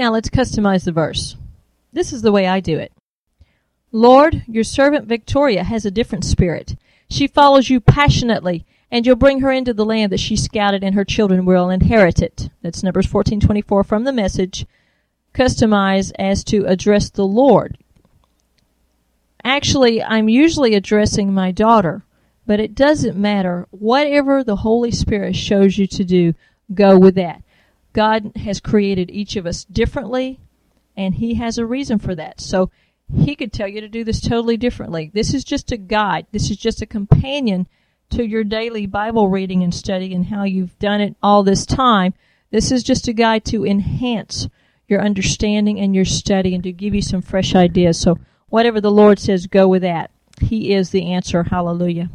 Now let's customize the verse. This is the way I do it. Lord, your servant Victoria has a different spirit. She follows you passionately, and you'll bring her into the land that she scouted, and her children will inherit it. That's Numbers 14:24 from the Message, customized as to address the Lord. Actually, I'm usually addressing my daughter, but it doesn't matter. Whatever the Holy Spirit shows you to do, go with that. God has created each of us differently, and He has a reason for that. So He could tell you to do this totally differently. This is just a guide. This is just a companion to your daily Bible reading and study and how you've done it all this time. This is just a guide to enhance your understanding and your study and to give you some fresh ideas. So whatever the Lord says, go with that. He is the answer. Hallelujah.